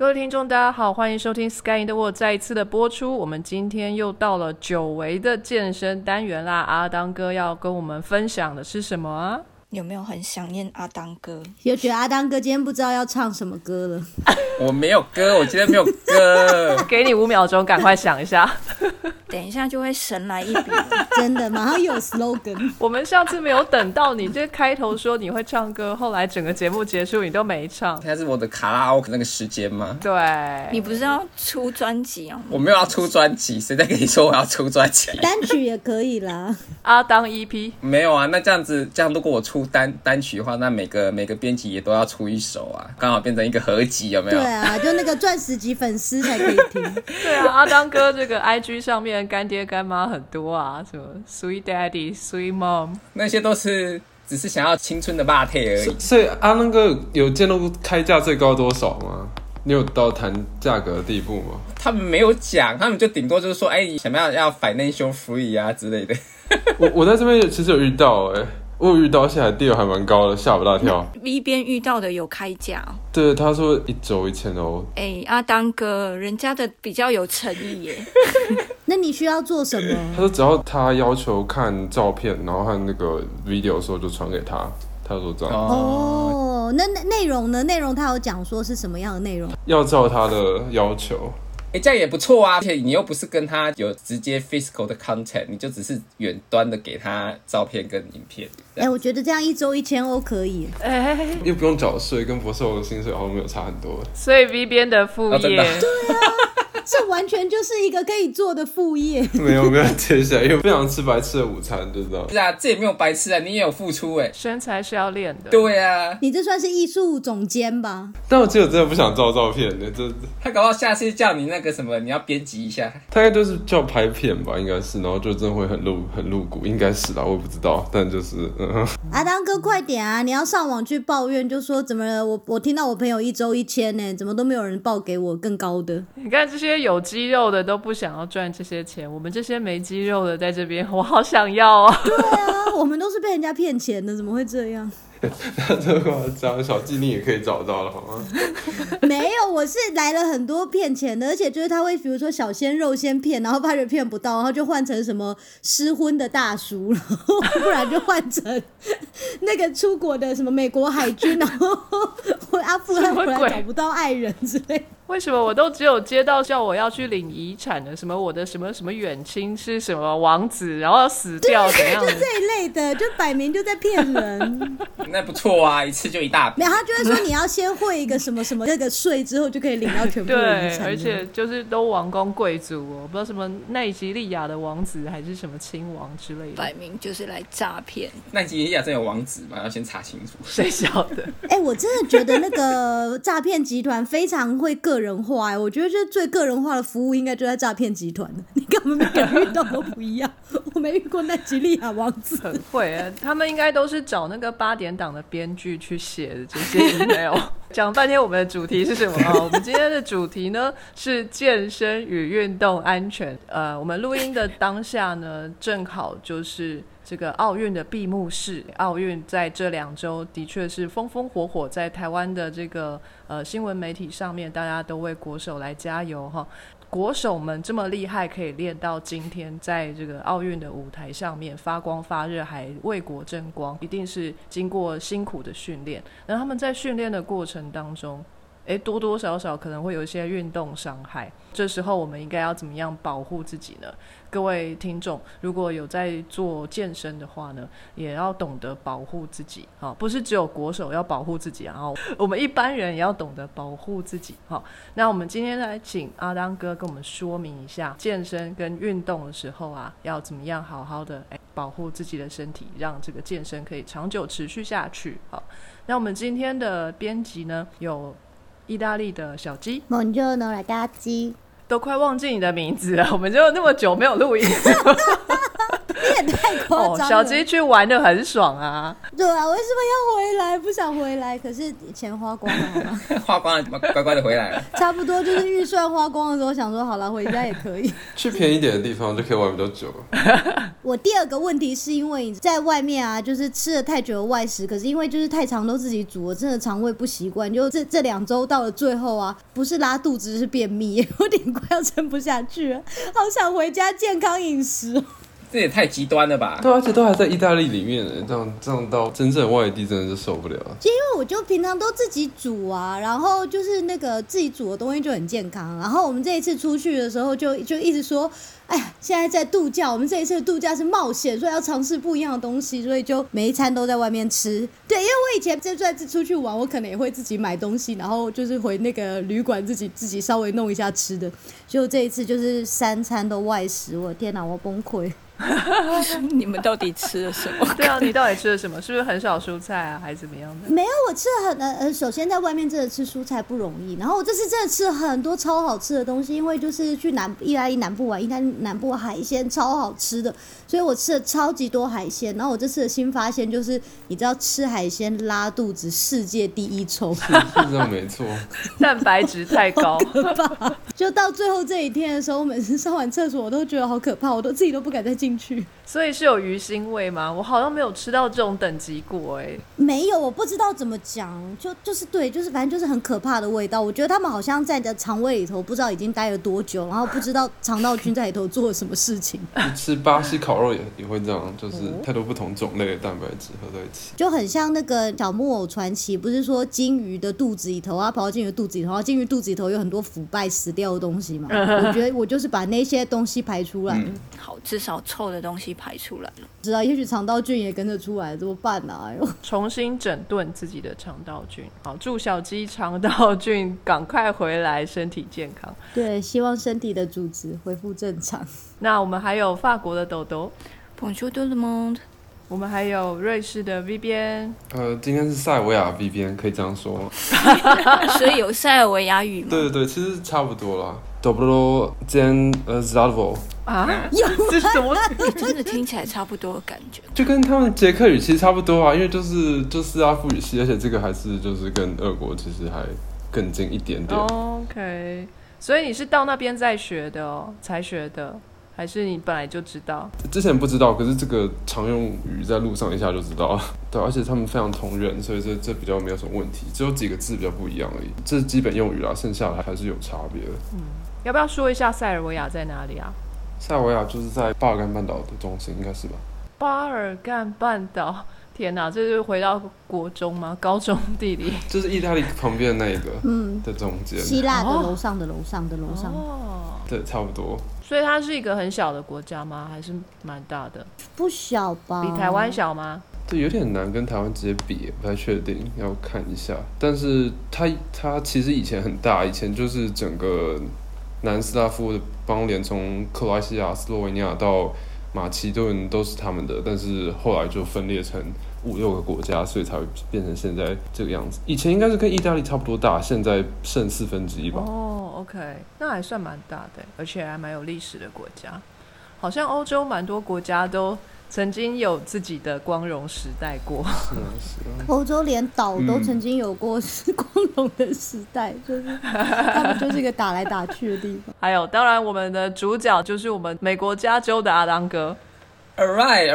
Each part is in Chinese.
各位听众大家好，欢迎收听 Sky in the World 再一次的播出。我们今天又到了久违的健身单元啦，阿当哥要跟我们分享的是什么啊？有没有很想念阿当哥？又觉得阿当哥今天不知道要唱什么歌了。我没有歌，我今天没有歌。给你5秒钟，赶快想一下。等一下就会神来一笔。真的，马上有 slogan。我们上次没有等到你，就开头说你会唱歌，后来整个节目结束你都没唱。现在是我的卡拉 OK 那个时间吗？对。你不是要出专辑啊？我没有要出专辑，谁在跟你说我要出专辑？单曲也可以啦。阿当 EP。没有啊，那这样子，这样如果我出单曲的话，那每个编辑也都要出一首啊，刚好变成一个合集，有没有？对啊，就那个钻石级粉丝才可以听。对啊，阿当哥这个 IG 上面干爹干妈很多啊，什么 Sweet Daddy、Sweet Mom， 那些都是只是想要青春的霸体而已。所以阿当哥有见到开价最高多少吗？你有到谈价格的地步吗？他们没有讲，他们就顶多就是说，哎，想不想要 financial free 啊之类的。我在这边其实有遇到我遇到现在地位还蛮高的，吓我大跳。V 边遇到的有开价，对，他说1周1000欧。阿当哥，人家的比较有诚意耶。那你需要做什么？他说只要他要求看照片，然后看那个 video 的时候就传给他。他说这样。哦，那内容呢？内容他有讲说是什么样的内容？要照他的要求。这样也不错啊，而且你又不是跟他有直接 physical 的 contact， 你就只是远端的给他照片跟影片。我觉得这样1周1000欧可以，又不用缴税，跟博士后的薪水好像没有差很多，所以 V 边的副业，对啊，这完全就是一个可以做的副业。没有没有接下来，因为不想吃白吃的午餐，就知道。是啊，这也没有白吃啊，你也有付出哎，身材是要练的。对啊，你这算是艺术总监吧？但我记得我真的不想照照片的，这他搞不好下次叫你那个什么，你要编辑一下。大概就是叫拍片吧，应该是，然后就真的会很露骨，应该是啦，我也不知道，但就是阿当哥快点啊，你要上网去抱怨，就说怎么了？我听到我朋友1周1000呢，怎么都没有人报给我更高的？你看这些。有肌肉的都不想要赚这些钱，我们这些没肌肉的在这边，我好想要哦。对啊，我们都是被人家骗钱的，怎么会这样？那这夸张，小纪你也可以找到了好吗？没有，我是来了很多骗钱的，而且就是他会比如说小鲜肉先骗，然后发觉骗不到，然后就换成什么失婚的大叔，然后不然就换成那个出国的什么美国海军，然后阿富汗回来找不到爱人之类的。为什么我都只有接到叫我要去领遗产的，什么我的什么什么远亲是什么王子，然后死掉怎样的？就这一类的，就摆明就在骗人。那不错啊，一次就一大笔。没有，他就会说你要先汇一个什么什么那个税，之后就可以领到全部的遗产。对，而且就是都王公贵族哦，不知道什么奈及利亚的王子还是什么亲王之类的，摆明就是来诈骗。奈及利亚真有王子吗？要先查清楚。谁晓得？我真的觉得那个诈骗集团非常会个人化，我觉得这最个人化的服务应该就在诈骗集团了。你根本每个人遇到都不一样，我没遇过奈及利亚王子。很会耶，他们应该都是找那个8点档的编剧去写的这些 email。讲半天我们的主题是什么啊？我们今天的主题呢是健身与运动安全。我们录音的当下呢，正好就是这个奥运的闭幕式。奥运在这2周的确是风风火火，在台湾的这个新闻媒体上面，大家都为国手来加油哈。国手们这么厉害，可以练到今天，在这个奥运的舞台上面发光发热，还为国争光，一定是经过辛苦的训练。那他们在训练的过程当中，多多少少可能会有一些运动伤害，这时候我们应该要怎么样保护自己呢？各位听众，如果有在做健身的话呢，也要懂得保护自己，不是只有国手要保护自己啊，我们一般人也要懂得保护自己。那我们今天来请阿当哥跟我们说明一下，健身跟运动的时候啊，要怎么样好好的保护自己的身体，让这个健身可以长久持续下去。那我们今天的编辑呢，有意大利的小鸡， Buongiorno ragazzi， 都快忘记你的名字了，我们就那么久没有录音。你也太夸张了、哦、小鸡去玩得很爽啊。对啊，为什么要回来？不想回来，可是钱花光了好吗？花光了怎么乖乖的回来了？差不多就是预算花光的时候想说好了回家也可以去便宜一点的地方就可以玩比较久了。我第二个问题是因为你在外面啊，就是吃了太久的外食，可是因为就是太常都自己煮，我真的肠胃不习惯，就这2周到了最后啊，不是拉肚子是便秘，有点快要撑不下去了，好想回家健康饮食。这也太极端了吧？对，而且都还在意大利里面，这样到真正外地真的就受不了。其实因为我就平常都自己煮啊，然后就是那个自己煮的东西就很健康。然后我们这一次出去的时候就一直说，哎，现在在度假，我们这一次的度假是冒险，所以要尝试不一样的东西，所以就每一餐都在外面吃。对，因为我以前就算出去玩，我可能也会自己买东西，然后就是回那个旅馆自己稍微弄一下吃的。就这一次就是3餐都外食，我天哪，我崩溃。你们到底吃了什么？对啊，你到底吃了什么？是不是很少蔬菜啊，还是怎么样的？没有，我吃了首先在外面真的吃蔬菜不容易，然后我这次真的吃了很多超好吃的东西，因为就是去意大利南部玩，意大利南部海鲜超好吃的，所以我吃了超级多海鲜。然后我这次的新发现就是，你知道吃海鲜拉肚子世界第一臭，是这样没错，蛋白质太高，就到最后这一天的时候，我每次上完厕所我都觉得好可怕，我都自己都不敢再进。所以是有鱼腥味吗？我好像没有吃到这种等级过哎、欸，没有，我不知道怎么讲，就是对，就是反正就是很可怕的味道。我觉得他们好像在你的肠胃里头不知道已经待了多久，然后不知道肠道菌在里头做了什么事情。你吃巴西烤肉也会这样，就是太多不同种类的蛋白质合在一起，就很像那个小木偶传奇，不是说金鱼的肚子里头啊，跑到金鱼肚子里头，然后金鱼肚子里头有很多腐败死掉的东西嘛。我觉得我就是把那些东西排出来，好，至少臭的东西排出来了，知道？也许肠道菌也跟着出来，怎么办啊？重新整顿自己的肠道菌。好，祝小鸡肠道菌赶快回来，身体健康。对，希望身体的组织恢复正常。那我们还有法国的豆豆 ，Bonjour tout le monde。我们还有瑞士的 V 边，今天是塞维亚 V 边，可以这样说吗？所以有塞维亚语吗？对对对，其实差不多啦。Dobro dan zdravo。啊，这什么？真的听起来差不多的感觉，就跟他们捷克语其实差不多啊，因为就是阿富语系，而且这个还是就是跟俄国其实还更近一点点。OK， 所以你是到那边再学的哦，才学的。还是你本来就知道？之前不知道，可是这个常用语在路上一下就知道了。对，而且他们非常同源，所以这比较没有什么问题，只有几个字比较不一样而已。这是基本用语啦，剩下的还是有差别的。嗯，要不要说一下塞尔维亚在哪里啊？塞尔维亚就是在巴尔干半岛的中心，应该是吧？巴尔干半岛。天哪，这是回到国中吗？高中地理就是意大利旁边那一个，的中间，希腊的楼上的楼上的楼上，哦，对，差不多。所以它是一个很小的国家吗？还是蛮大的？不小吧？比台湾小吗？对，有点难跟台湾直接比，不太确定，要看一下。但是它其实以前很大，以前就是整个南斯拉夫的邦联，从克罗埃西亚、斯洛文尼亚到马其顿都是他们的，但是后来就分裂成5-6个国家，所以才会变成现在这个样子。以前应该是跟意大利差不多大，现在剩1/4吧。哦、oh, ，OK， 那还算蛮大的，而且还蛮有历史的国家。好像欧洲蛮多国家都曾经有自己的光荣时代过。是啊，是啊。欧洲连岛都曾经有过光荣的时代，就是他们就是一个打来打去的地方。还有，当然我们的主角就是我们美国加州的阿当哥。Alright.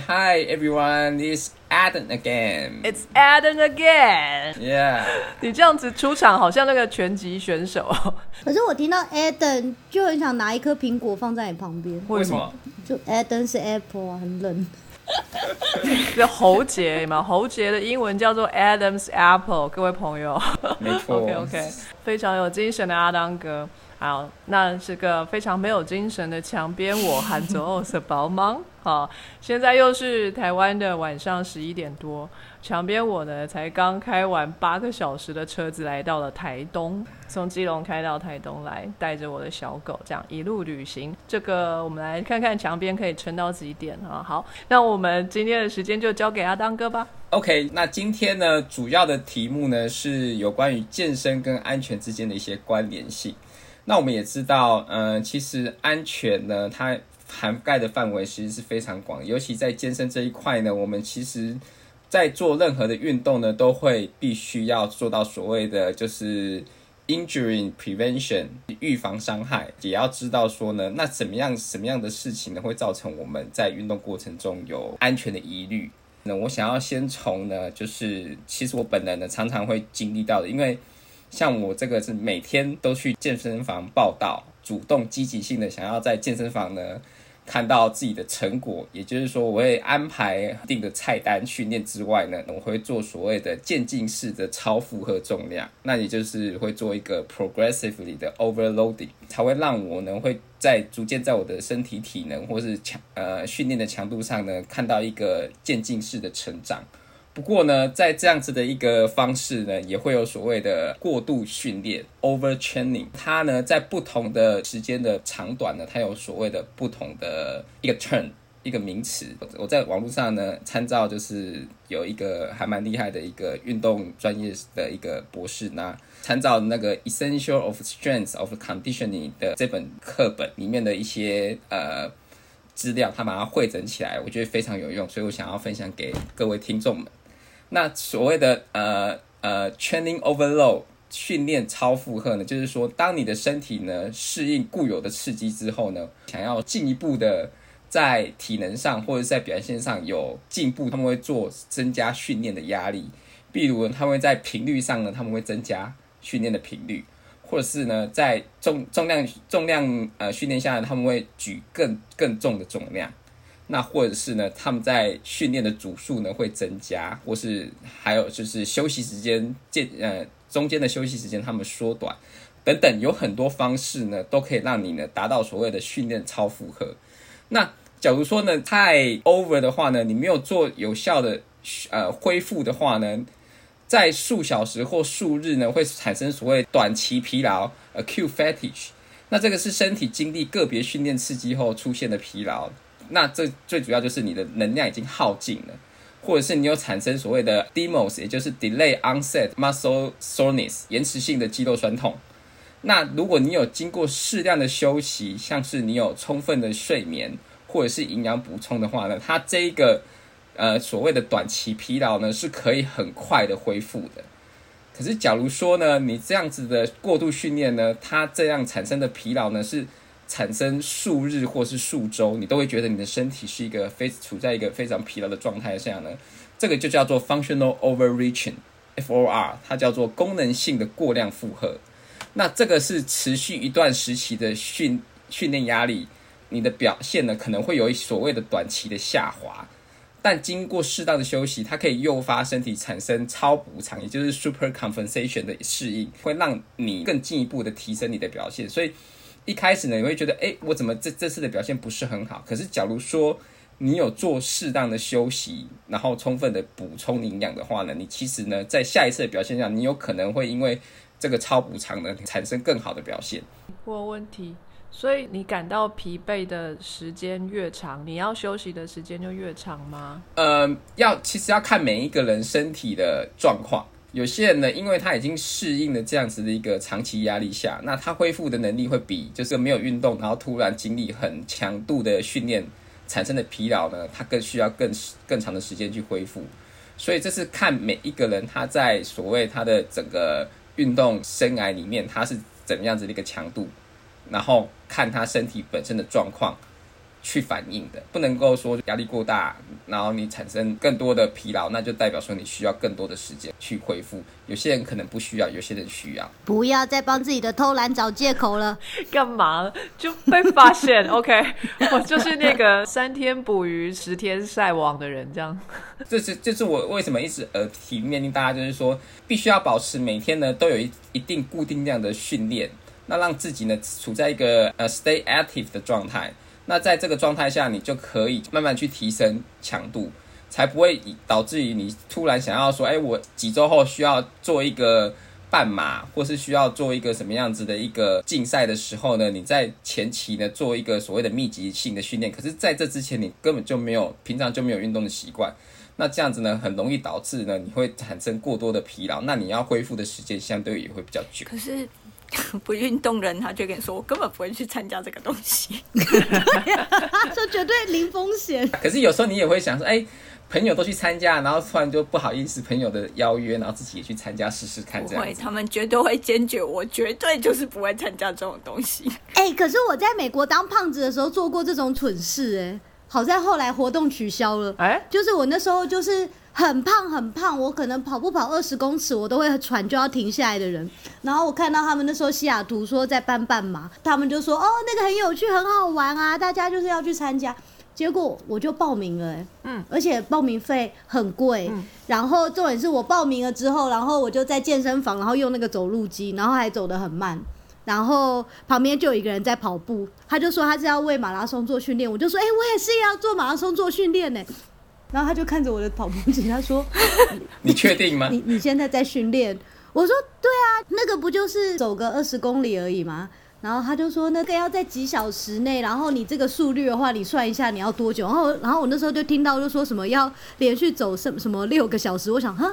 Hi, everyone. It's Adam again. Yeah. 你这样子出场好像那个拳击选手。可是我听到 Adam 就很想拿一颗苹果放在你旁边。为什么？就 Adam 是 Apple 啊，很冷。这侯杰嘛，侯杰的英文叫做 Adam's Apple， 各位朋友。没错。OK， 非常有精神的阿当哥。好，那是个非常没有精神的墙边我和左后的宝芒。好，现在又是台湾的晚上11点多，墙边我呢才刚开完8个小时的车子来到了台东，从基隆开到台东来，带着我的小狗这样一路旅行。这个我们来看看墙边可以撑到几点啊？好，那我们今天的时间就交给阿当哥吧。OK， 那今天呢主要的题目呢是有关于健身跟安全之间的一些关联性。那我们也知道，其实安全呢，它涵盖的范围其实是非常广，尤其在健身这一块呢，我们其实在做任何的运动呢，都会必须要做到所谓的就是 injury prevention 预防伤害，也要知道说呢，那什么样的事情呢会造成我们在运动过程中有安全的疑虑。那我想要先从呢，就是其实我本人呢常常会经历到的，因为像我这个是每天都去健身房报到，主动积极性的想要在健身房呢看到自己的成果，也就是说我会安排定的菜单训练之外呢，我会做所谓的渐进式的超负荷重量，那也就是会做一个 progressively 的 overloading， 才会让我呢会在逐渐在我的身体体能或是训练的强度上呢看到一个渐进式的成长。不过呢，在这样子的一个方式呢，也会有所谓的过度训练 overtraining， 它呢在不同的时间的长短呢，它有所谓的不同的一个 term， 一个名词。我在网络上呢参照就是有一个还蛮厉害的一个运动专业的一个博士呢，参照那个 Essential of Strength of Conditioning 的这本课本里面的一些资料，他把它汇整起来，我觉得非常有用，所以我想要分享给各位听众们。那所谓的training overload 训练超负荷呢，就是说当你的身体呢适应固有的刺激之后呢，想要进一步的在体能上或者在表现上有进步，他们会做增加训练的压力，比如他们会在频率上呢，他们会增加训练的频率，或者是呢在重量训练下呢，他们会举更重的重量，那或者是呢他们在训练的组数呢会增加，或是还有就是休息时间中间的休息时间他们缩短等等，有很多方式呢都可以让你呢达到所谓的训练超负荷。那假如说呢太 over 的话呢，你没有做有效的恢复的话呢，在数小时或数日呢会产生所谓短期疲劳 acute fatigue， 那这个是身体经历个别训练刺激后出现的疲劳，那这最主要就是你的能量已经耗尽了，或者是你有产生所谓的 demos， 也就是 delay onset muscle soreness 延迟性的肌肉酸痛。那如果你有经过适量的休息，像是你有充分的睡眠或者是营养补充的话呢，它这一个所谓的短期疲劳呢是可以很快的恢复的。可是假如说呢你这样子的过度训练呢，它这样产生的疲劳呢是产生数日或是数周，你都会觉得你的身体是一个处在一个非常疲劳的状态下呢，这个就叫做 functional overreaching FOR， 它叫做功能性的过量负荷。那这个是持续一段时期的训练压力，你的表现呢可能会有所谓的短期的下滑，但经过适当的休息，它可以诱发身体产生超补偿，也就是 super compensation 的适应，会让你更进一步的提升你的表现。所以一开始呢你会觉得我怎么这次的表现不是很好，可是假如说你有做适当的休息，然后充分的补充营养的话呢，你其实呢在下一次的表现上，你有可能会因为这个超补偿呢产生更好的表现或问题。所以你感到疲惫的时间越长，你要休息的时间就越长吗？其实要看每一个人身体的状况，有些人呢因为他已经适应了这样子的一个长期压力下，那他恢复的能力会比就是没有运动然后突然经历很强度的训练产生的疲劳呢，他更需要更长的时间去恢复。所以这是看每一个人他在所谓他的整个运动生涯里面他是怎么样子的一个强度，然后看他身体本身的状况去反应的，不能够说压力过大然后你产生更多的疲劳，那就代表说你需要更多的时间去恢复，有些人可能不需要，有些人需要。不要再帮自己的偷懒找借口了，干嘛就被发现OK， 我就是那个3天捕鱼10天晒网的人这样。这是我为什么一直提面令大家，就是说必须要保持每天呢都有一定固定量的训练，那让自己呢处在一个stay active 的状态，那在这个状态下你就可以慢慢去提升强度，才不会导致于你突然想要说我几周后需要做一个半马，或是需要做一个什么样子的一个竞赛的时候呢，你在前期呢做一个所谓的密集性的训练，可是在这之前你根本就没有平常就没有运动的习惯，那这样子呢很容易导致呢你会产生过多的疲劳，那你要恢复的时间相对也会比较久。可是不运动人，他就跟你说我根本不会去参加这个东西。对啊，就绝对零风险。可是有时候你也会想说，哎，朋友都去参加，然后突然就不好意思朋友的邀约，然后自己也去参加试试看这样子。不会，他们绝对会坚决，我绝对就是不会参加这种东西。哎，可是我在美国当胖子的时候做过这种蠢事，哎，好在后来活动取消了。哎，就是我那时候就是。很胖很胖，我可能跑步跑20公尺，我都会喘就要停下来的人。然后我看到他们那时候西雅图说在办半马，他们就说哦那个很有趣很好玩啊，大家就是要去参加。结果我就报名了，欸，嗯，而且报名费很贵，嗯。然后重点是我报名了之后，然后我就在健身房，然后用那个走路机，然后还走得很慢。然后旁边就有一个人在跑步，他就说他是要为马拉松做训练，我就说哎，我也是要做马拉松做训练呢，欸。然后他就看着我的跑步机，他说你确定吗？你现在在训练？我说对啊，那个不就是走个20公里而已吗？然后他就说那个要在几小时内，然后你这个速率的话你算一下你要多久。然后我那时候就听到就说什么要连续走什么6个小时，我想哈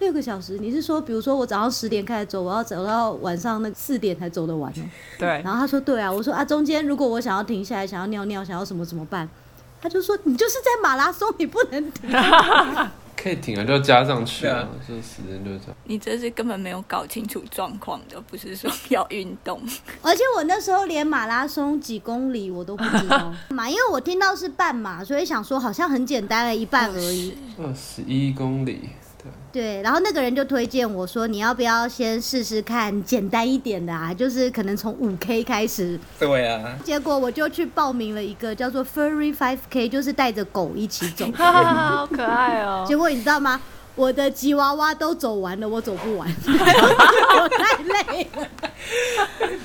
6个小时，你是说比如说我早上10点开始走，我要走到晚上那4点才走得完？对。然后他说对啊，我说啊中间如果我想要停下来想要尿尿想要什么怎么办？他就说：“你就是在马拉松，你不能停。可以停了就加上去啊，就时间就这样。你这是根本没有搞清楚状况的，不是说要运动。而且我那时候连马拉松几公里我都不知道嘛，因为我听到是半马，所以想说好像很简单的一半而已。21公里，对。然后那个人就推荐我说：你要不要先试试看简单一点的啊？就是可能从5K 开始。对啊。结果我就去报名了一个叫做 Furry 5K， 就是带着狗一起走。好可爱哦！结果你知道吗？我的吉娃娃都走完了，我走不完，我太累了。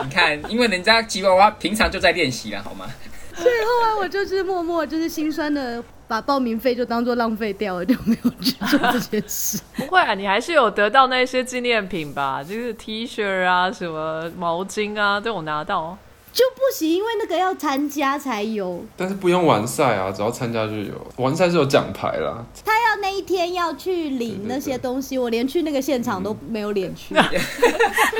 你看，因为人家吉娃娃平常就在练习了，好吗？所以后来我就是默默就是心酸的把报名费就当作浪费掉了，就没有去做这件事。不会啊，你还是有得到那些纪念品吧，就是 T 恤啊什么毛巾啊都有拿到。就不行，因为那个要参加才有。但是不用完赛啊，只要参加就有。完赛是有奖牌啦。他要那一天要去领那些东西，對對對，我连去那个现场都没有脸去，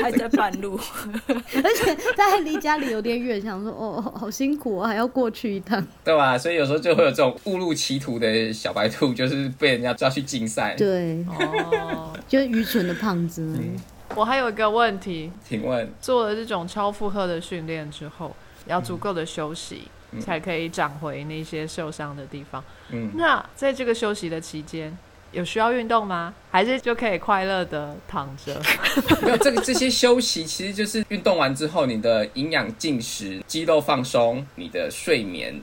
还在半路。而且他还离家里有点远，想说哦，好辛苦啊，还要过去一趟。对吧，啊？所以有时候就会有这种误入歧途的小白兔，就是被人家抓去竞赛。对，哦，就是愚蠢的胖子。嗯，我还有一个问题，请问做了这种超负荷的训练之后要足够的休息，才可以长回那些受伤的地方，那在这个休息的期间有需要运动吗？还是就可以快乐的躺着？没有，这些休息其实就是运动完之后你的营养进食、肌肉放松、你的睡眠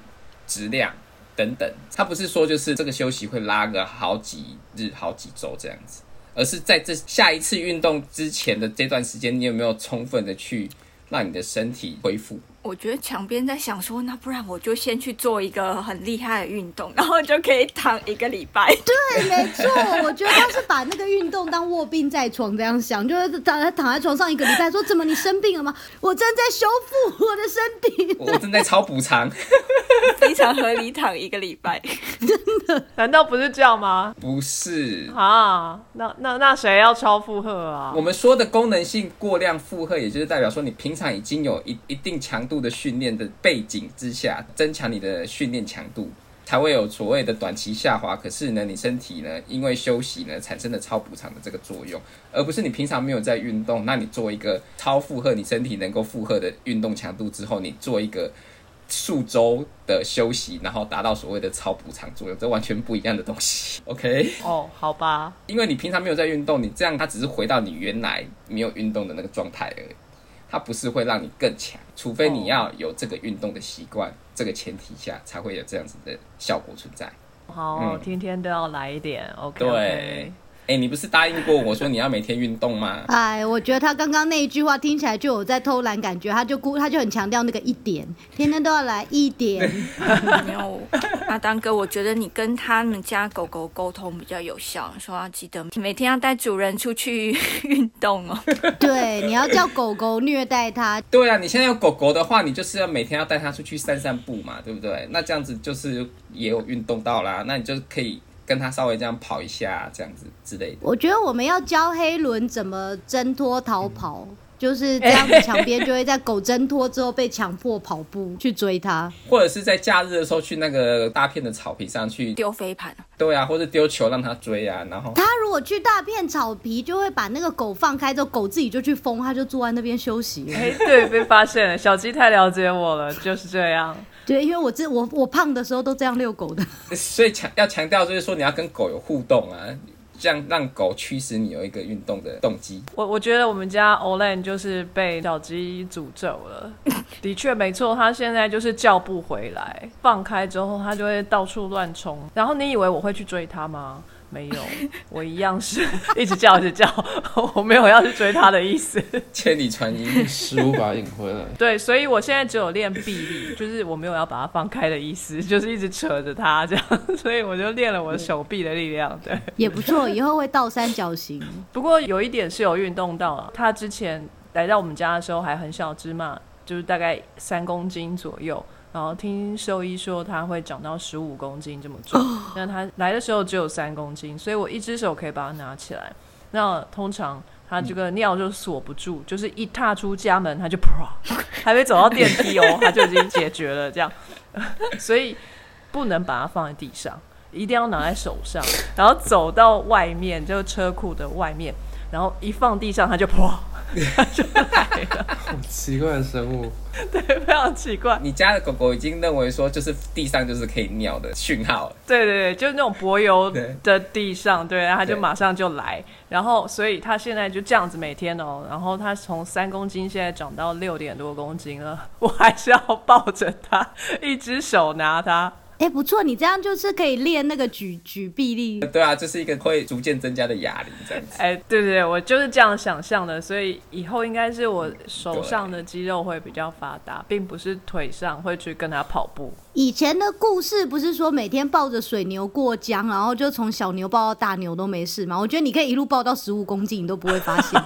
质量等等，它不是说就是这个休息会拉个好几日好几周这样子，而是在这下一次运动之前的这段时间，你有没有充分的去让你的身体恢复？我觉得墙边在想说，那不然我就先去做一个很厉害的运动，然后就可以躺1个礼拜。对，没错，我觉得他是把那个运动当卧病在床这样想，就是躺在床上1个礼拜，说怎么你生病了吗？我正在修复我的身体，我正在超补偿，非常合理，躺1个礼拜，真的？难道不是这样吗？不是啊，那谁要超负荷啊？我们说的功能性过量负荷，也就是代表说你平常已经有一定强度的训练的背景之下，增强你的训练强度，才会有所谓的短期下滑。可是呢，你身体呢，因为休息呢，产生了超补偿的这个作用，而不是你平常没有在运动，那你做一个超负荷，你身体能够负荷的运动强度之后，你做一个数周的休息，然后达到所谓的超补偿作用，这完全不一样的东西。 OK 哦，好吧，因为你平常没有在运动，你这样它只是回到你原来没有运动的那个状态而已，它不是会让你更强，除非你要有这个运动的习惯，这个前提下才会有这样子的效果存在。好，天天都要来一点。 OK 对 okay。你不是答应过我说你要每天运动吗？哎，我觉得他刚刚那一句话听起来就有在偷懒感觉，他就很强调那个一点，天天都要来一点。没有，阿当哥，我觉得你跟他们家狗狗沟通比较有效，说要记得每天要带主人出去运动哦。对，你要叫狗狗虐待他。对啊，你现在有狗狗的话，你就是要每天要带它出去散散步嘛，对不对？那这样子就是也有运动到啦，那你就可以跟他稍微这样跑一下，这样子之类的。我觉得我们要教黑轮怎么挣脱逃跑，就是这样子抢边就会在狗挣脱之后被强迫跑步去追它，或者是在假日的时候去那个大片的草皮上去丢飞盘，对啊，或者丢球让它追啊。然后它如果去大片草皮就会把那个狗放开之后狗自己就去疯，它就坐在那边休息了。对，被发现了，小鸡太了解我了，就是这样。对，因为 我胖的时候都这样遛狗的，所以要强调就是说你要跟狗有互动啊，这样让狗驱使你有一个运动的动机。我觉得我们家 Olan 就是被小鸡诅咒了。的确没错，他现在就是叫不回来，放开之后他就会到处乱冲。然后你以为我会去追他吗？没有，我一样是一直叫一直叫，我没有要去追他的意思。千里传音，失误把他引回来。对，所以我现在只有练臂力，就是我没有要把他放开的意思，就是一直扯着他这样，所以我就练了我手臂的力量。对，也不错，以后会倒三角形。不过有一点是有运动到啊，他之前来到我们家的时候还很小只嘛，就是大概3公斤左右。然后听兽医说它会长到15公斤这么重，那它来的时候只有3公斤，所以我一只手可以把它拿起来。那通常它这个尿就锁不住，就是一踏出家门它就还没走到电梯哦，它就已经解决了这样。所以不能把它放在地上，一定要拿在手上，然后走到外面，就是车库的外面，然后一放地上它就它就来了。好奇怪的生物。对，非常奇怪。你家的狗狗已经认为说就是地上就是可以尿的讯号了。对对对，就是那种柏油的地上， 对， 对，它就马上就来。然后所以它现在就这样子每天哦，然后它从3公斤现在长到6点多公斤了，我还是要抱着它，一只手拿它。哎，不错，你这样就是可以练那个举臂力。对啊，这是一个会逐渐增加的哑铃这样子。哎，对对，我就是这样想象的，所以以后应该是我手上的肌肉会比较发达，并不是腿上会去跟他跑步。以前的故事不是说每天抱着水牛过江，然后就从小牛抱到大牛都没事吗？我觉得你可以一路抱到15公斤，你都不会发现。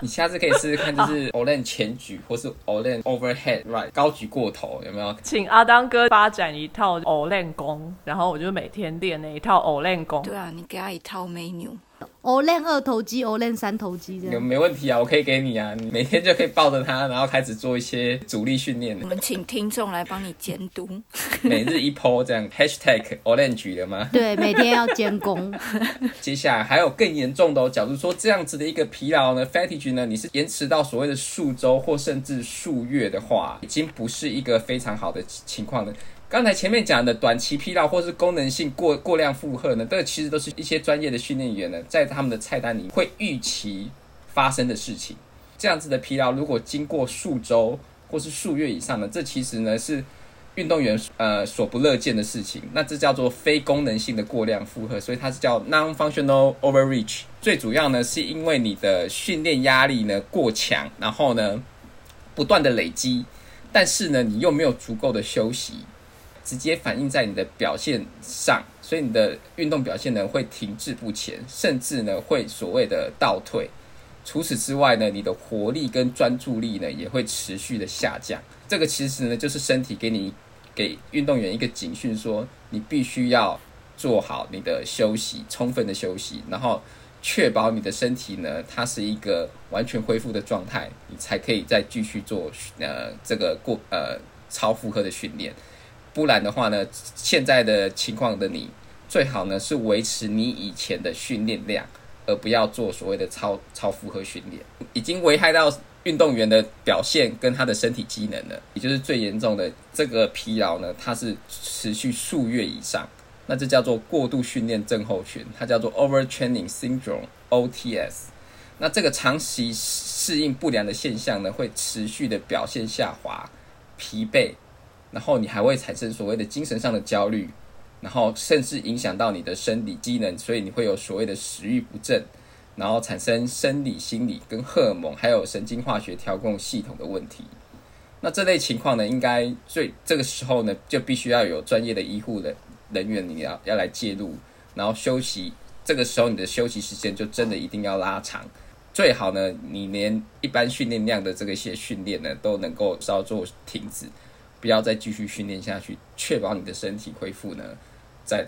你下次可以试试看，就是 Olan 前举或是 Olan overhead right 高举过头，有没有？请阿当哥发展一套 Olan 功，然后我就每天练那一套 Olan 功。对啊，你给他一套 menu。Olan 2头肌 Olan 3头肌这样。没问题啊，我可以给你啊，你每天就可以抱着它，然后开始做一些阻力训练。我们请听众来帮你监督，每日一 po 这样 hashtag Olan 举了吗？对，每天要监工。接下来还有更严重的哦，假如说这样子的一个疲劳呢 fatigue 呢，你是延迟到所谓的数周或甚至数月的话，已经不是一个非常好的情况了。刚才前面讲的短期疲劳或是功能性过量负荷呢，这个其实都是一些专业的训练员呢，在他们的菜单里会预期发生的事情。这样子的疲劳如果经过数周或是数月以上呢，这其实呢是运动员所不乐见的事情，那这叫做非功能性的过量负荷，所以它是叫 non-functional overreach。 最主要呢是因为你的训练压力呢过强，然后呢不断的累积，但是呢你又没有足够的休息，直接反映在你的表现上，所以你的运动表现呢会停滞不前，甚至呢会所谓的倒退。除此之外呢，你的活力跟专注力呢也会持续的下降。这个其实呢就是身体给运动员一个警讯，说你必须要做好你的休息，充分的休息，然后确保你的身体呢它是一个完全恢复的状态，你才可以再继续做这个超负荷的训练。不然的话呢，现在的情况的你最好呢是维持你以前的训练量，而不要做所谓的超负荷训练，已经危害到运动员的表现跟他的身体机能了。也就是最严重的这个疲劳呢，它是持续数月以上，那这叫做过度训练症候群，它叫做 overtraining syndrome OTS。 那这个长期适应不良的现象呢，会持续的表现下滑、疲惫，然后你还会产生所谓的精神上的焦虑，然后甚至影响到你的生理机能，所以你会有所谓的食欲不振，然后产生生理、心理跟荷尔蒙还有神经化学调控系统的问题。那这类情况呢，应该这个时候呢就必须要有专业的医护的人员你要来介入，然后休息，这个时候你的休息时间就真的一定要拉长，最好呢你连一般训练量的这些训练呢都能够稍作停止，不要再继续训练下去，确保你的身体恢复呢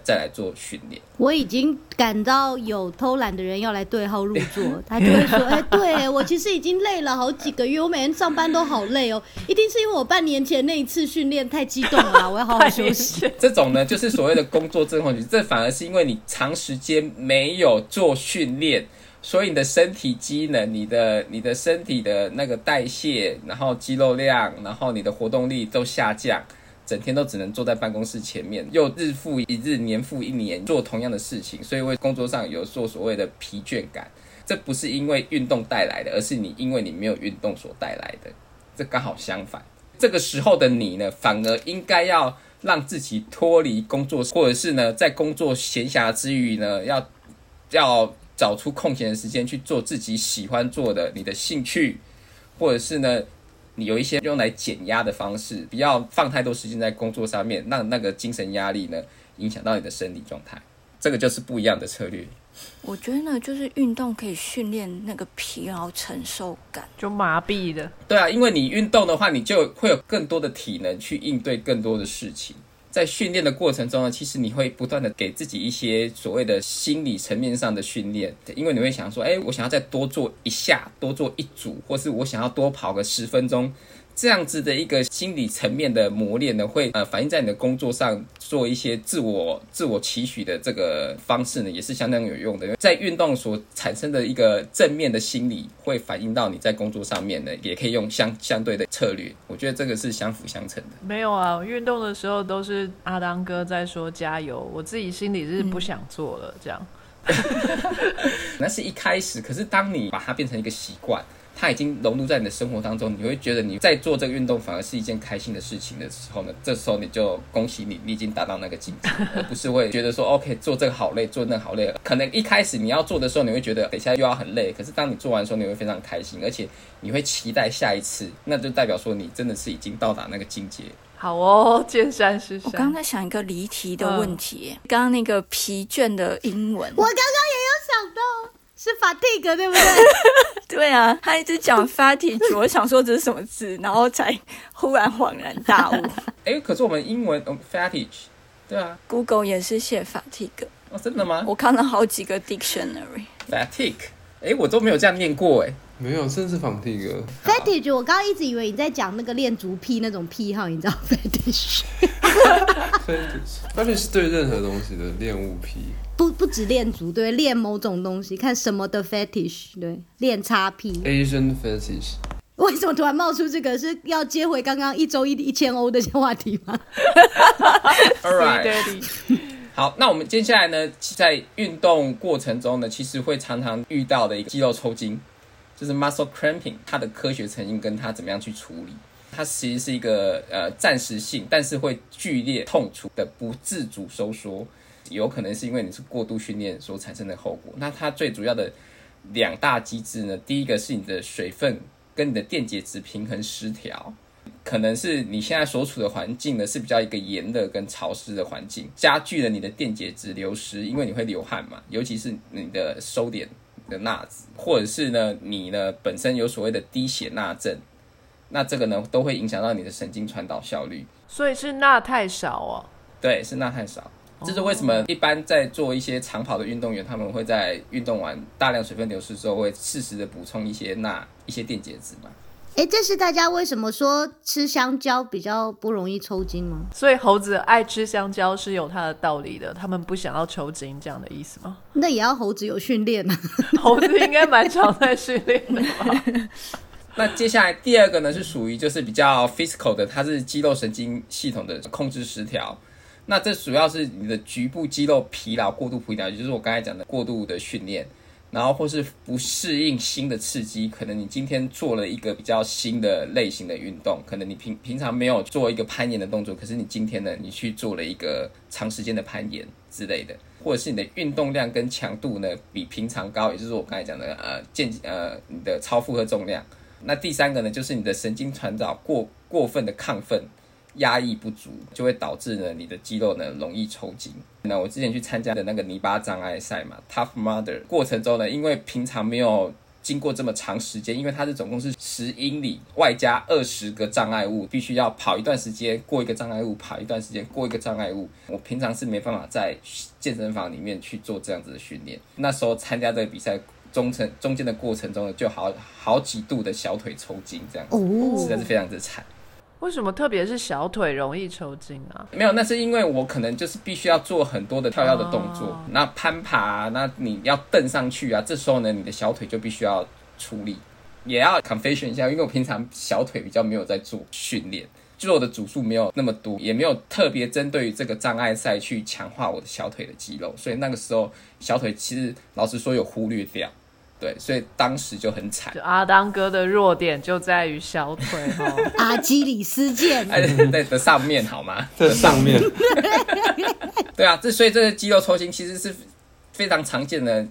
再来做训练。我已经感到有偷懒的人要来对号入座，他就会说：“哎，对我其实已经累了好几个月，我每天上班都好累哦，一定是因为我半年前那一次训练太激动了，我要好好休息。”这种呢，就是所谓的工作症候群，这反而是因为你长时间没有做训练。所以你的身体机能，你的身体的那个代谢，然后肌肉量，然后你的活动力都下降，整天都只能坐在办公室前面，又日复一日，年复一年做同样的事情，所以会工作上有做所谓的疲倦感。这不是因为运动带来的，而是你因为你没有运动所带来的。这刚好相反。这个时候的你呢，反而应该要让自己脱离工作，或者是呢，在工作闲暇之余呢，要找出空闲的时间去做自己喜欢做的，你的兴趣，或者是呢，你有一些用来减压的方式，不要放太多时间在工作上面，让那个精神压力呢影响到你的生理状态。这个就是不一样的策略。我觉得呢，就是运动可以训练那个疲劳承受感，就麻痹的。对啊，因为你运动的话，你就会有更多的体能去应对更多的事情。在训练的过程中呢，其实你会不断的给自己一些所谓的心理层面上的训练，因为你会想说，我想要再多做一下，多做一组，或是我想要多跑个10分钟，这样子的一个心理层面的磨练呢，会反映在你的工作上，做一些自我期许的这个方式呢，也是相当有用的。在运动所产生的一个正面的心理，会反映到你在工作上面呢，也可以用相对的策略。我觉得这个是相辅相成的。没有啊，运动的时候都是阿当哥在说加油，我自己心里是不想做了这样。那是一开始，可是当你把它变成一个习惯，它已经融入在你的生活当中，你会觉得你在做这个运动反而是一件开心的事情的时候呢，这时候你就恭喜你，你已经达到那个境界，而不是会觉得说OK 做这个好累，做那个好累。可能一开始你要做的时候，你会觉得等一下又要很累，可是当你做完的时候，你会非常开心，而且你会期待下一次，那就代表说你真的是已经到达那个境界。好哦，见山是山。我刚刚在想一个离题的问题，刚刚那个疲倦的英文，我刚刚也有想到。是 fatigue 对不对？对啊，他一直讲 fatigue， 我想说这是什么字，然后才忽然恍然大悟。可是我们英文 fatigue， 对啊 ，Google 也是写 fatigue。哦，真的吗？我看了好几个 dictionary。fatigue， 我都没有这样念过没有，甚至 fatigue。fatigue， 我刚刚一直以为你在讲那个恋足癖那种癖好，你知道 fetish。fetish 是对任何东西的恋物癖。不只恋足，对，恋某种东西，看什么的 fetish， 对，恋叉 P。Asian fetish。为什么突然冒出这个？是要接回刚刚一周1000欧的话题吗？ All right 。好，那我们接下来呢，在运动过程中呢，其实会常常遇到的一个肌肉抽筋，就是 muscle cramping， 它的科学成因跟它怎么样去处理。它其实是一个暂时性，但是会剧烈痛楚的不自主收缩。有可能是因为你是过度训练所产生的后果。那它最主要的两大机制呢，第一个是你的水分跟你的电解质平衡失调，可能是你现在所处的环境呢是比较一个炎热跟潮湿的环境，加剧了你的电解质流失，因为你会流汗嘛，尤其是你的收敛的钠质，或者是呢你呢本身有所谓的低血钠症，那这个呢都会影响到你的神经传导效率。所以是钠太少哦？对，是钠太少。这是为什么一般在做一些长跑的运动员，他们会在运动完大量水分流失之后，会适时的补充一些钠、一些电解质嘛。这是大家为什么说吃香蕉比较不容易抽筋吗？所以猴子爱吃香蕉是有它的道理的，他们不想要抽筋，这样的意思吗？那也要猴子有训练啊。猴子应该蛮常在训练的吧。那接下来第二个呢，是属于就是比较 physical 的，它是肌肉神经系统的控制失调。那这主要是你的局部肌肉疲劳，过度疲劳，也就是我刚才讲的过度的训练，然后或是不适应新的刺激，可能你今天做了一个比较新的类型的运动，可能你平常没有做一个攀岩的动作，可是你今天呢，你去做了一个长时间的攀岩之类的，或者是你的运动量跟强度呢比平常高，也就是我刚才讲的你的超负荷重量。那第三个呢，就是你的神经传导过分的亢奋。压抑不足就会导致呢你的肌肉呢容易抽筋。那我之前去参加的那个泥巴障碍赛嘛 Tough Mudder 过程中呢，因为平常没有经过这么长时间，因为它是总共是10英里外加20个障碍物，必须要跑一段时间过一个障碍物，跑一段时间过一个障碍物。我平常是没办法在健身房里面去做这样子的训练。那时候参加这个比赛中间的过程中就 好几度的小腿抽筋，这样子实在是非常之惨。为什么特别是小腿容易抽筋啊？没有，那是因为我可能就是必须要做很多的跳跃的动作、哦、那攀爬啊，那你要蹬上去啊，这时候呢你的小腿就必须要出力。也要 confession 一下，因为我平常小腿比较没有在做训练，做的组数没有那么多，也没有特别针对于这个障碍赛去强化我的小腿的肌肉，所以那个时候小腿其实老实说有忽略掉，对，所以当时就很惨。就阿当哥的弱点就在于小腿、哦、阿基里斯腱的上面好吗？的上面对啊，所以这个肌肉抽筋其实是非常常见的，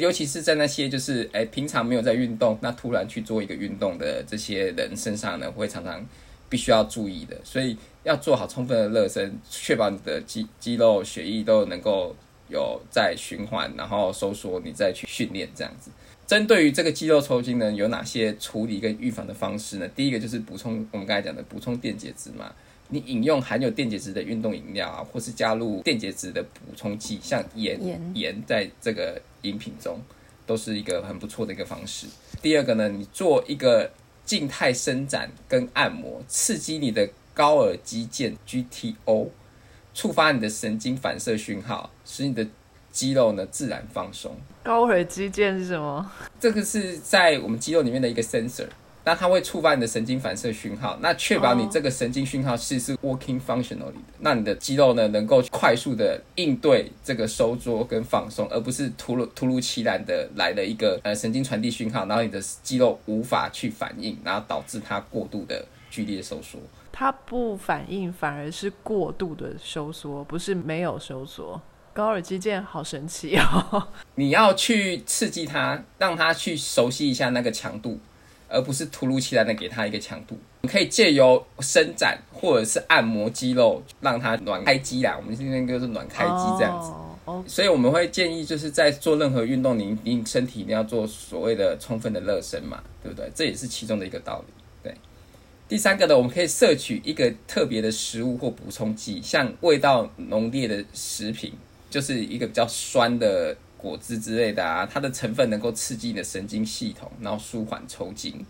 尤其是在那些就是平常没有在运动，那突然去做一个运动的这些人身上呢，会常常必须要注意的。所以要做好充分的热身，确保你的 肌肉血液都能够有在循环，然后收缩，你再去训练这样子。针对于这个肌肉抽筋呢，有哪些处理跟预防的方式呢？第一个就是补充，我们刚才讲的补充电解质嘛，你饮用含有电解质的运动饮料啊，或是加入电解质的补充剂，像盐在这个饮品中都是一个很不错的一个方式。第二个呢，你做一个静态伸展跟按摩，刺激你的高尔基腱 GTO，触发你的神经反射讯号，使你的肌肉呢自然放松。高尔基腱是什么？这个是在我们肌肉里面的一个 sensor， 那它会触发你的神经反射讯号，那确保你这个神经讯号是 working functionally 的，那你的肌肉呢能够快速的应对这个收缩跟放松，而不是突如其然的来了一个神经传递讯号，然后你的肌肉无法去反应，然后导致它过度的剧烈收缩。它不反应反而是过度的收缩，不是没有收缩。高尔基腱好神奇哦，你要去刺激它，让它去熟悉一下那个强度，而不是突如其来的给它一个强度。你可以借由伸展或者是按摩肌肉让它暖开肌啦，我们今天就是暖开肌这样子、oh, okay. 所以我们会建议就是在做任何运动， 你身体一定要做所谓的充分的热身嘛，对不对？这也是其中的一个道理。第三个呢，我们可以摄取一个特别的食物或补充剂，像味道浓烈的食品，就是一个比较酸的果汁之类的啊，它的成分能够刺激你的神经系统，然后舒缓抽筋。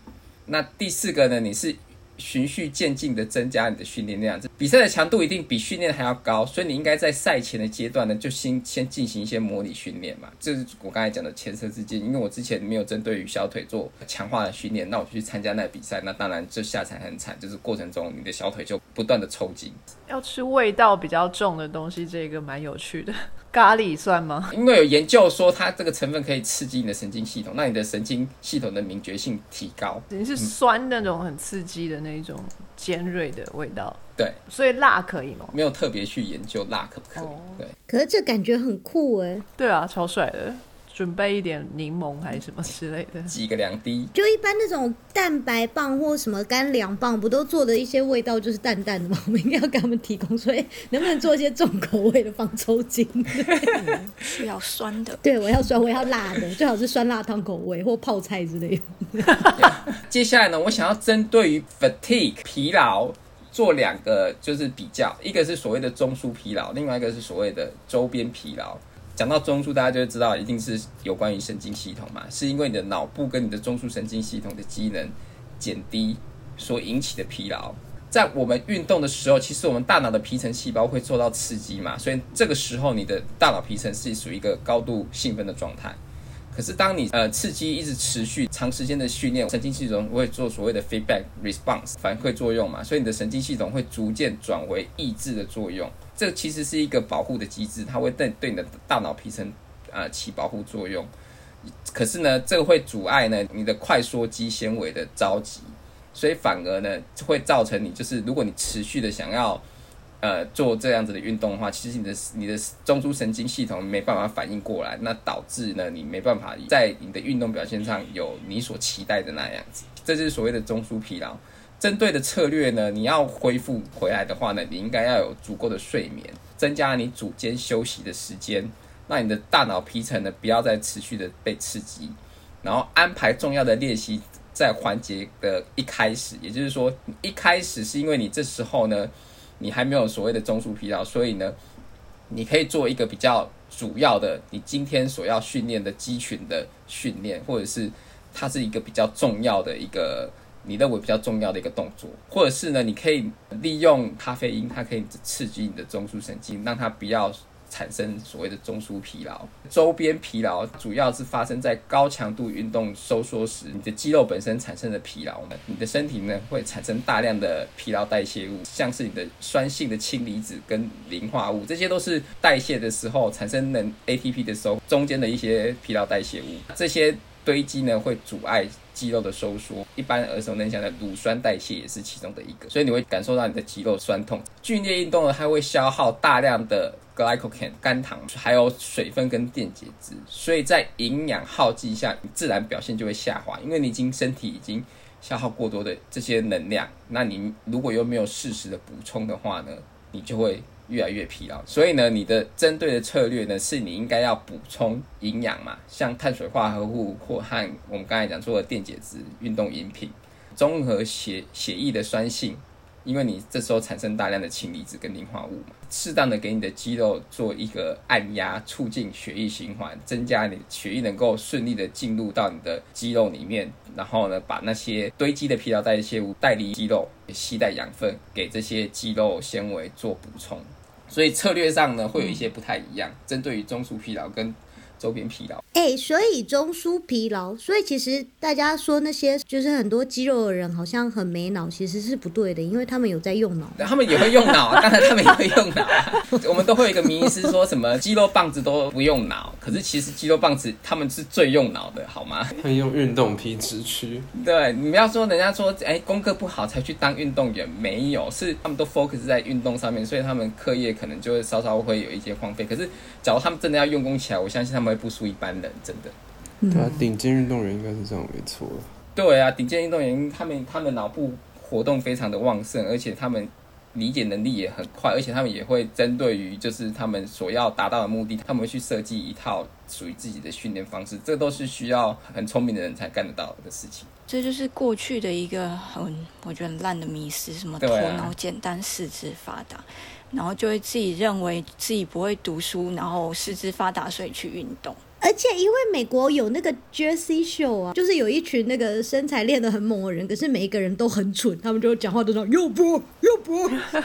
那第四个呢，你是循序渐进的增加你的训练量，比赛的强度一定比训练还要高，所以你应该在赛前的阶段呢，就先进行一些模拟训练嘛。这是我刚才讲的前车之鉴，因为我之前没有针对于小腿做强化的训练，那我去参加那比赛，那当然就下场很惨，就是过程中你的小腿就不断的抽筋。要吃味道比较重的东西，这个蛮有趣的。咖喱算吗？因为有研究说它这个成分可以刺激你的神经系统，让你的神经系统的敏觉性提高。你是酸那种很刺激的那种尖锐的味道，对，所以辣可以吗？没有特别去研究辣可不可以、oh. 对，可是这感觉很酷耶。对啊，超帅的。准备一点柠檬还是什么之类的，挤个2滴。就一般那种蛋白棒或什么干粮棒不都做的一些味道就是淡淡的吗？我们应该要给他们提供，所以能不能做一些重口味的防抽筋？是要酸的。对，我要酸，我要辣的，最好是酸辣汤口味或泡菜之类的。接下来呢，我想要针对于 fatigue 疲劳做两个就是比较，一个是所谓的中枢疲劳，另外一个是所谓的周边疲劳。讲到中枢，大家就会知道一定是有关于神经系统嘛，是因为你的脑部跟你的中枢神经系统的机能减低所引起的疲劳。在我们运动的时候，其实我们大脑的皮层细胞会受到刺激嘛，所以这个时候你的大脑皮层是属于一个高度兴奋的状态。可是当你刺激一直持续长时间的训练，神经系统会做所谓的 feedback response 反馈作用嘛，所以你的神经系统会逐渐转为抑制的作用。这其实是一个保护的机制，它会对你的大脑皮层起保护作用。可是呢，这个会阻碍呢你的快缩肌纤维的召集，所以反而呢会造成你就是如果你持续的想要做这样子的运动的话，其实你的中枢神经系统没办法反应过来，那导致呢你没办法在你的运动表现上有你所期待的那样子，这就是所谓的中枢疲劳。针对的策略呢，你要恢复回来的话呢，你应该要有足够的睡眠，增加你组间休息的时间，让你的大脑皮层呢不要再持续的被刺激。然后安排重要的练习在环节的一开始，也就是说一开始是因为你这时候呢你还没有所谓的中枢疲劳，所以呢你可以做一个比较主要的你今天所要训练的肌群的训练，或者是它是一个比较重要的一个你认为比较重要的一个动作，或者是呢你可以利用咖啡因，它可以刺激你的中枢神经，让它不要产生所谓的中枢疲劳。周边疲劳主要是发生在高强度运动收缩时，你的肌肉本身产生的疲劳呢，你的身体呢会产生大量的疲劳代谢物，像是你的酸性的氢离子跟磷化物，这些都是代谢的时候产生能 ATP 的时候中间的一些疲劳代谢物，这些堆积呢会阻碍肌肉的收缩，一般耳熟能详的乳酸代谢也是其中的一个，所以你会感受到你的肌肉酸痛。剧烈运动呢，它会消耗大量的 glycogen 肝糖，还有水分跟电解质，所以在营养耗尽下，你自然表现就会下滑，因为你身体已经消耗过多的这些能量，那你如果又没有适时的补充的话呢，你就会越来越疲劳。所以呢你的针对的策略呢是你应该要补充营养嘛，像碳水化合物或和我们刚才讲说的电解质、运动饮品，综合 血液的酸性，因为你这时候产生大量的氢离子跟磷化物嘛，适当的给你的肌肉做一个按压，促进血液循环，增加你血液能够顺利的进入到你的肌肉里面，然后呢把那些堆积的疲劳代谢物带离肌肉，携带养分给这些肌肉纤维做补充。所以策略上呢会有一些不太一样，针对于中枢疲劳跟周边疲劳。所以中枢疲劳，所以其实大家说那些就是很多肌肉的人好像很没脑，其实是不对的，因为他们有在用脑，他们也会用脑、啊、当然他们也会用脑、啊、我们都会有一个迷思说什么肌肉棒子都不用脑，可是其实肌肉棒子他们是最用脑的好吗？他们用运动皮质区。对，你不要说人家说功课不好才去当运动员，没有，是他们都 focus 在运动上面，所以他们课业可能就会稍稍会有一些荒废，可是假如他们真的要用功起来，我相信他们不输一般人，真的。对啊，顶尖运动员应该是这样没错。对啊，顶尖运动员他们脑部活动非常的旺盛，而且他们理解能力也很快，而且他们也会针对于就是他们所要达到的目的，他们会去设计一套属于自己的训练方式，这都是需要很聪明的人才干得到的事情。这就是过去的一个我觉得很烂的迷思，什么头脑简单四肢发达，然后就会自己认为自己不会读书，然后四肢发达所以去运动。而且因为美国有那个 Jersey Shore 啊，就是有一群那个身材练得很猛的人，可是每一个人都很蠢，他们就讲话都说 Yo bro Yo bro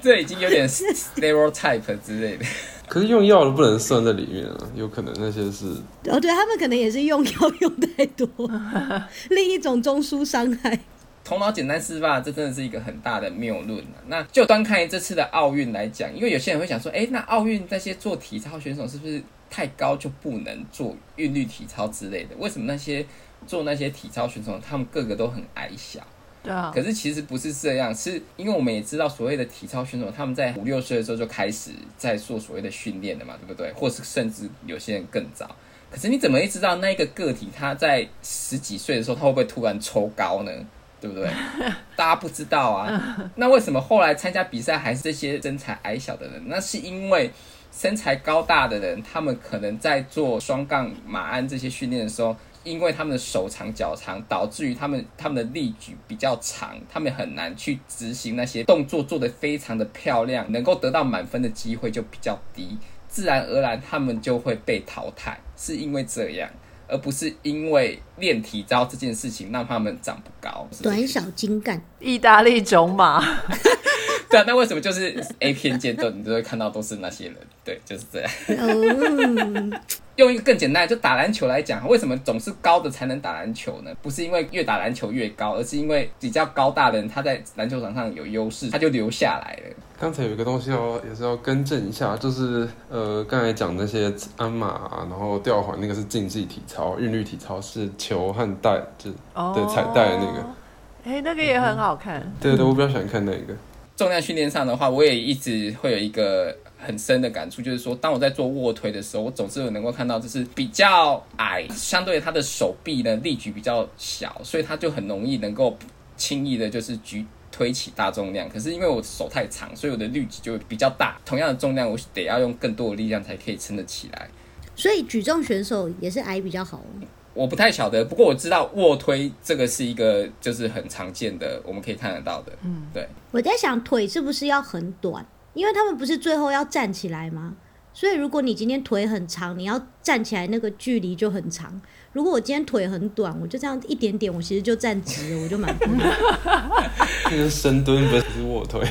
这已经有点 stereotype 之类的。可是用药都不能算在里面啊，有可能那些是对，他们可能也是用药用太多另一种中枢伤害。头脑简单是吧，这真的是一个很大的谬论、啊、那就端看这次的奥运来讲，因为有些人会想说那奥运那些做体操选手是不是太高就不能做韵律体操之类的，为什么那些做那些体操选手他们个个都很矮小？对啊，可是其实不是这样，是因为我们也知道所谓的体操选手他们在5、6岁的时候就开始在做所谓的训练了嘛，对不对？或是甚至有些人更早，可是你怎么会知道那个个体他在10几岁的时候他会不会突然抽高呢？对不对？大家不知道啊。那为什么后来参加比赛还是这些身材矮小的人？那是因为身材高大的人，他们可能在做双杠、马鞍这些训练的时候，因为他们的手长脚长，导致于他们的力举比较长，他们很难去执行那些动作做得非常的漂亮，能够得到满分的机会就比较低，自然而然他们就会被淘汰，是因为这样。而不是因为练体操这件事情让他们长不高，短小精干，意大利种马。对啊，那为什么就是 A 片阶段你都会看到都是那些人？对，就是这样。用一个更简单的，就打篮球来讲，为什么总是高的才能打篮球呢？不是因为越打篮球越高，而是因为比较高大的人他在篮球场上有优势，他就留下来了。刚才有一个东西也是要更正一下，就是刚才讲那些鞍马、啊、然后吊环那个是竞技体操，韵律体操是球和带，就对彩带那个。那个也很好看。对，我比较喜欢看那个。重量训练上的话，我也一直会有一个很深的感触，就是说当我在做卧推的时候，我总是能够看到就是比较矮，相对他的手臂呢力举比较小，所以他就很容易能够轻易的就是推起大重量。可是因为我手太长，所以我的力举就比较大，同样的重量我得要用更多的力量才可以撑得起来。所以举重选手也是矮比较好。我不太晓得，不过我知道卧推这个是一个就是很常见的，我们可以看得到的。嗯，对。我在想腿是不是要很短，因为他们不是最后要站起来吗？所以如果你今天腿很长，你要站起来那个距离就很长。如果我今天腿很短，我就这样一点点，我其实就站直了，我就蛮酷的。这是深蹲，不是卧推。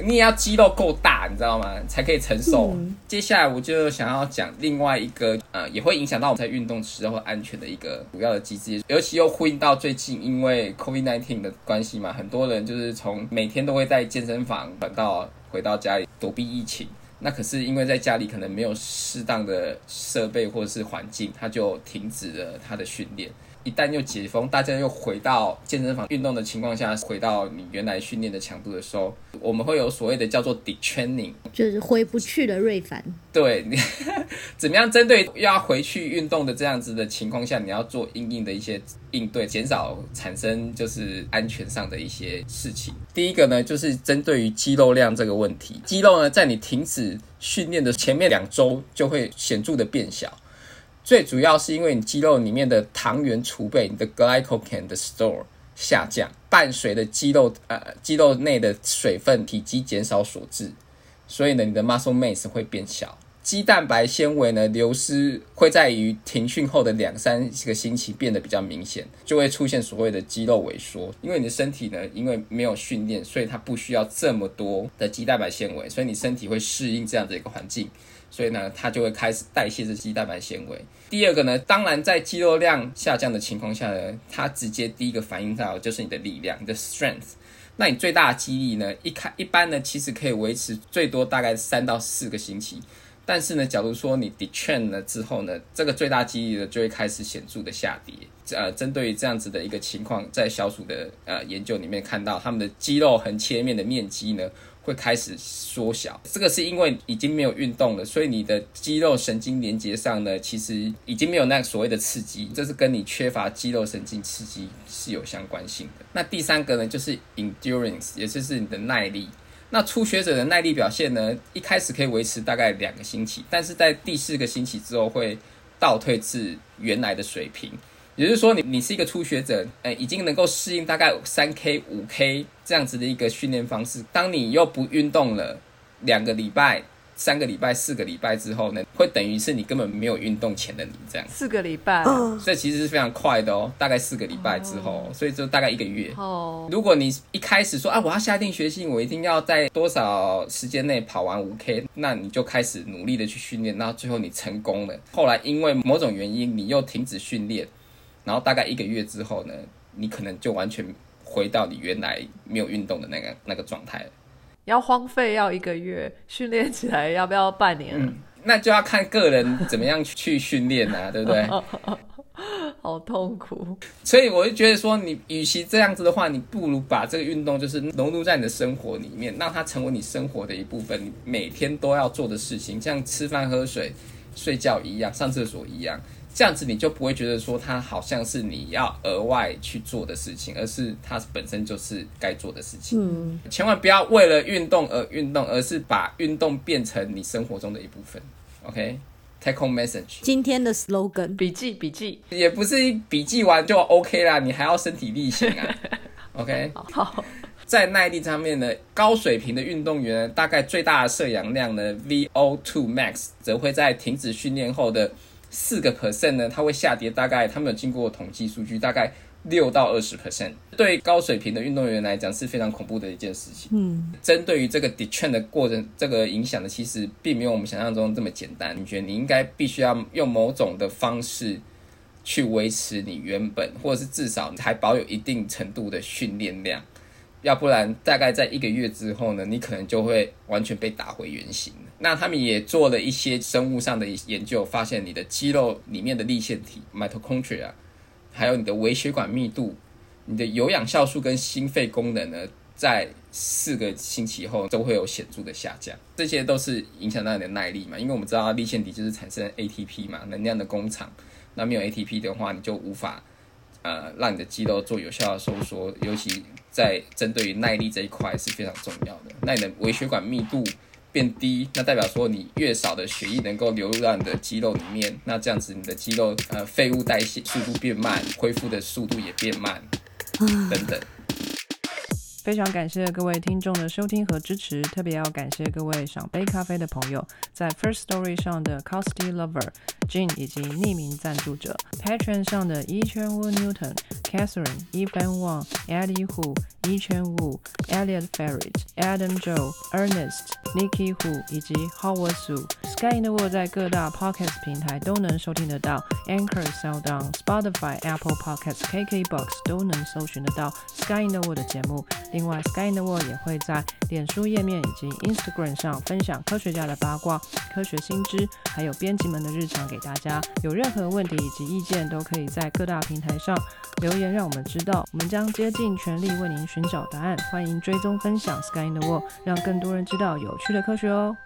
你也要肌肉够大，你知道吗？才可以承受。接下来我就想要讲另外一个，也会影响到我们在运动时候安全的一个主要的机制，尤其又呼应到最近因为 COVID-19 的关系嘛，很多人就是从每天都会在健身房转到回到家里躲避疫情。那可是因为在家里可能没有适当的设备或者是环境，他就停止了他的训练。一旦又解封，大家又回到健身房运动的情况下，回到你原来训练的强度的时候，我们会有所谓的叫做 detraining， 就是回不去的瑞凡。对，怎么样针对要回去运动的这样子的情况下，你要做因应的一些应对，减少产生就是安全上的一些事情。第一个呢，就是针对于肌肉量这个问题，肌肉呢在你停止训练的前面2周就会显著的变小。最主要是因为你肌肉里面的糖原储备，你的 glycogen 的 store 下降，伴随着肌肉内的水分体积减少所致。所以呢，你的 muscle mass 会变小。肌蛋白纤维呢流失会在于停训后的2-3个星期变得比较明显，就会出现所谓的肌肉萎缩。因为你的身体呢，因为没有训练，所以它不需要这么多的肌蛋白纤维，所以你身体会适应这样的一个环境。所以呢，它就会开始代谢这肌蛋白纤维。第二个呢，当然在肌肉量下降的情况下呢，它直接第一个反映到就是你的力量，你的 strength。那你最大的肌力呢，一般呢其实可以维持最多大概3到4个星期。但是呢，假如说你 detrain 了之后呢，这个最大肌力呢就会开始显著的下跌。针对于这样子的一个情况，在小鼠的研究里面看到，他们的肌肉横切面的面积呢会开始缩小。这个是因为已经没有运动了，所以你的肌肉神经连接上呢，其实已经没有那所谓的刺激，这是跟你缺乏肌肉神经刺激是有相关性的。那第3个呢，就是 endurance， 也就是你的耐力。那初学者的耐力表现呢，一开始可以维持大概2个星期，但是在第4个星期之后会倒退至原来的水平。也就是说你是一个初学者，已经能够适应大概 3K、5K 这样子的一个训练方式。当你又不运动了2个礼拜、3个礼拜、4个礼拜之后呢，会等于是你根本没有运动前的你这样。4个礼拜，所以其实是非常快的哦，大概4个礼拜之后，所以就大概1个月。如果你一开始说我要下定决心，我一定要在多少时间内跑完 5K， 那你就开始努力的去训练，然后最后你成功了。后来因为某种原因你又停止训练。然后大概1个月之后呢，你可能就完全回到你原来没有运动的那个状态了。要荒废要1个月，训练起来要不要半年啊？那就要看个人怎么样去训练啊，对不对？好痛苦。所以我就觉得说，你与其这样子的话，你不如把这个运动就是融入在你的生活里面，让它成为你生活的一部分，你每天都要做的事情，像吃饭、喝水、睡觉一样，上厕所一样。这样子你就不会觉得说它好像是你要额外去做的事情，而是它本身就是该做的事情。千万不要为了运动而运动，而是把运动变成你生活中的一部分。 OK， Take home message， 今天的 slogan， 笔记也不是笔记完就 OK 啦，你还要身体力行啊。OK， 好。在耐力上面呢，高水平的运动员大概最大的摄氧量呢 VO2 max 则会在停止训练后的4% 呢，它会下跌大概，他们有经过统计数据，大概6-20%。对高水平的运动员来讲是非常恐怖的一件事情。针对于这个 detrain 的过程，这个影响的其实并没有我们想象中这么简单。你觉得你应该必须要用某种的方式去维持你原本，或者是至少还保有一定程度的训练量，要不然大概在1个月之后呢，你可能就会完全被打回原形。那他们也做了一些生物上的研究，发现你的肌肉里面的粒线体 mitochondria， 还有你的微血管密度，你的有氧酵素跟心肺功能呢，在4个星期后都会有显著的下降。这些都是影响到你的耐力嘛，因为我们知道粒线体就是产生 ATP 嘛，能量的工厂。那没有 ATP 的话，你就无法让你的肌肉做有效的收缩，尤其在针对于耐力这一块是非常重要的。那你的微血管密度变低，那代表说你越少的血液能够流入到你的肌肉里面，那这样子你的肌肉废物代谢速度变慢，恢复的速度也变慢等等。非常感谢各位听众的收听和支持，特别要感谢各位赏杯咖啡的朋友，在 First Story 上的 Costy Lover、Jin 以及匿名赞助者 Patreon 上的 Yichen Wu Newton、Catherine、Ivan Wang、Ellie Hu、Yichen Wu、Elliot Ferret、Adam Jo、Ernest、Nicky Hu 以及 Howard Su。 Sky in the World 在各大 Podcast 平台都能收听得到， Anchor、SoundOn、Spotify、Apple Podcasts、KKBox 都能搜寻得到 Sky in the World 的节目。另外 Sky in the World 也会在脸书页面以及 Instagram 上分享科学家的八卦、科学新知，还有编辑们的日常给大家。有任何问题以及意见都可以在各大平台上留言让我们知道，我们将竭尽全力为您寻找答案。欢迎追踪分享 Sky in the World， 让更多人知道有趣的科学哦。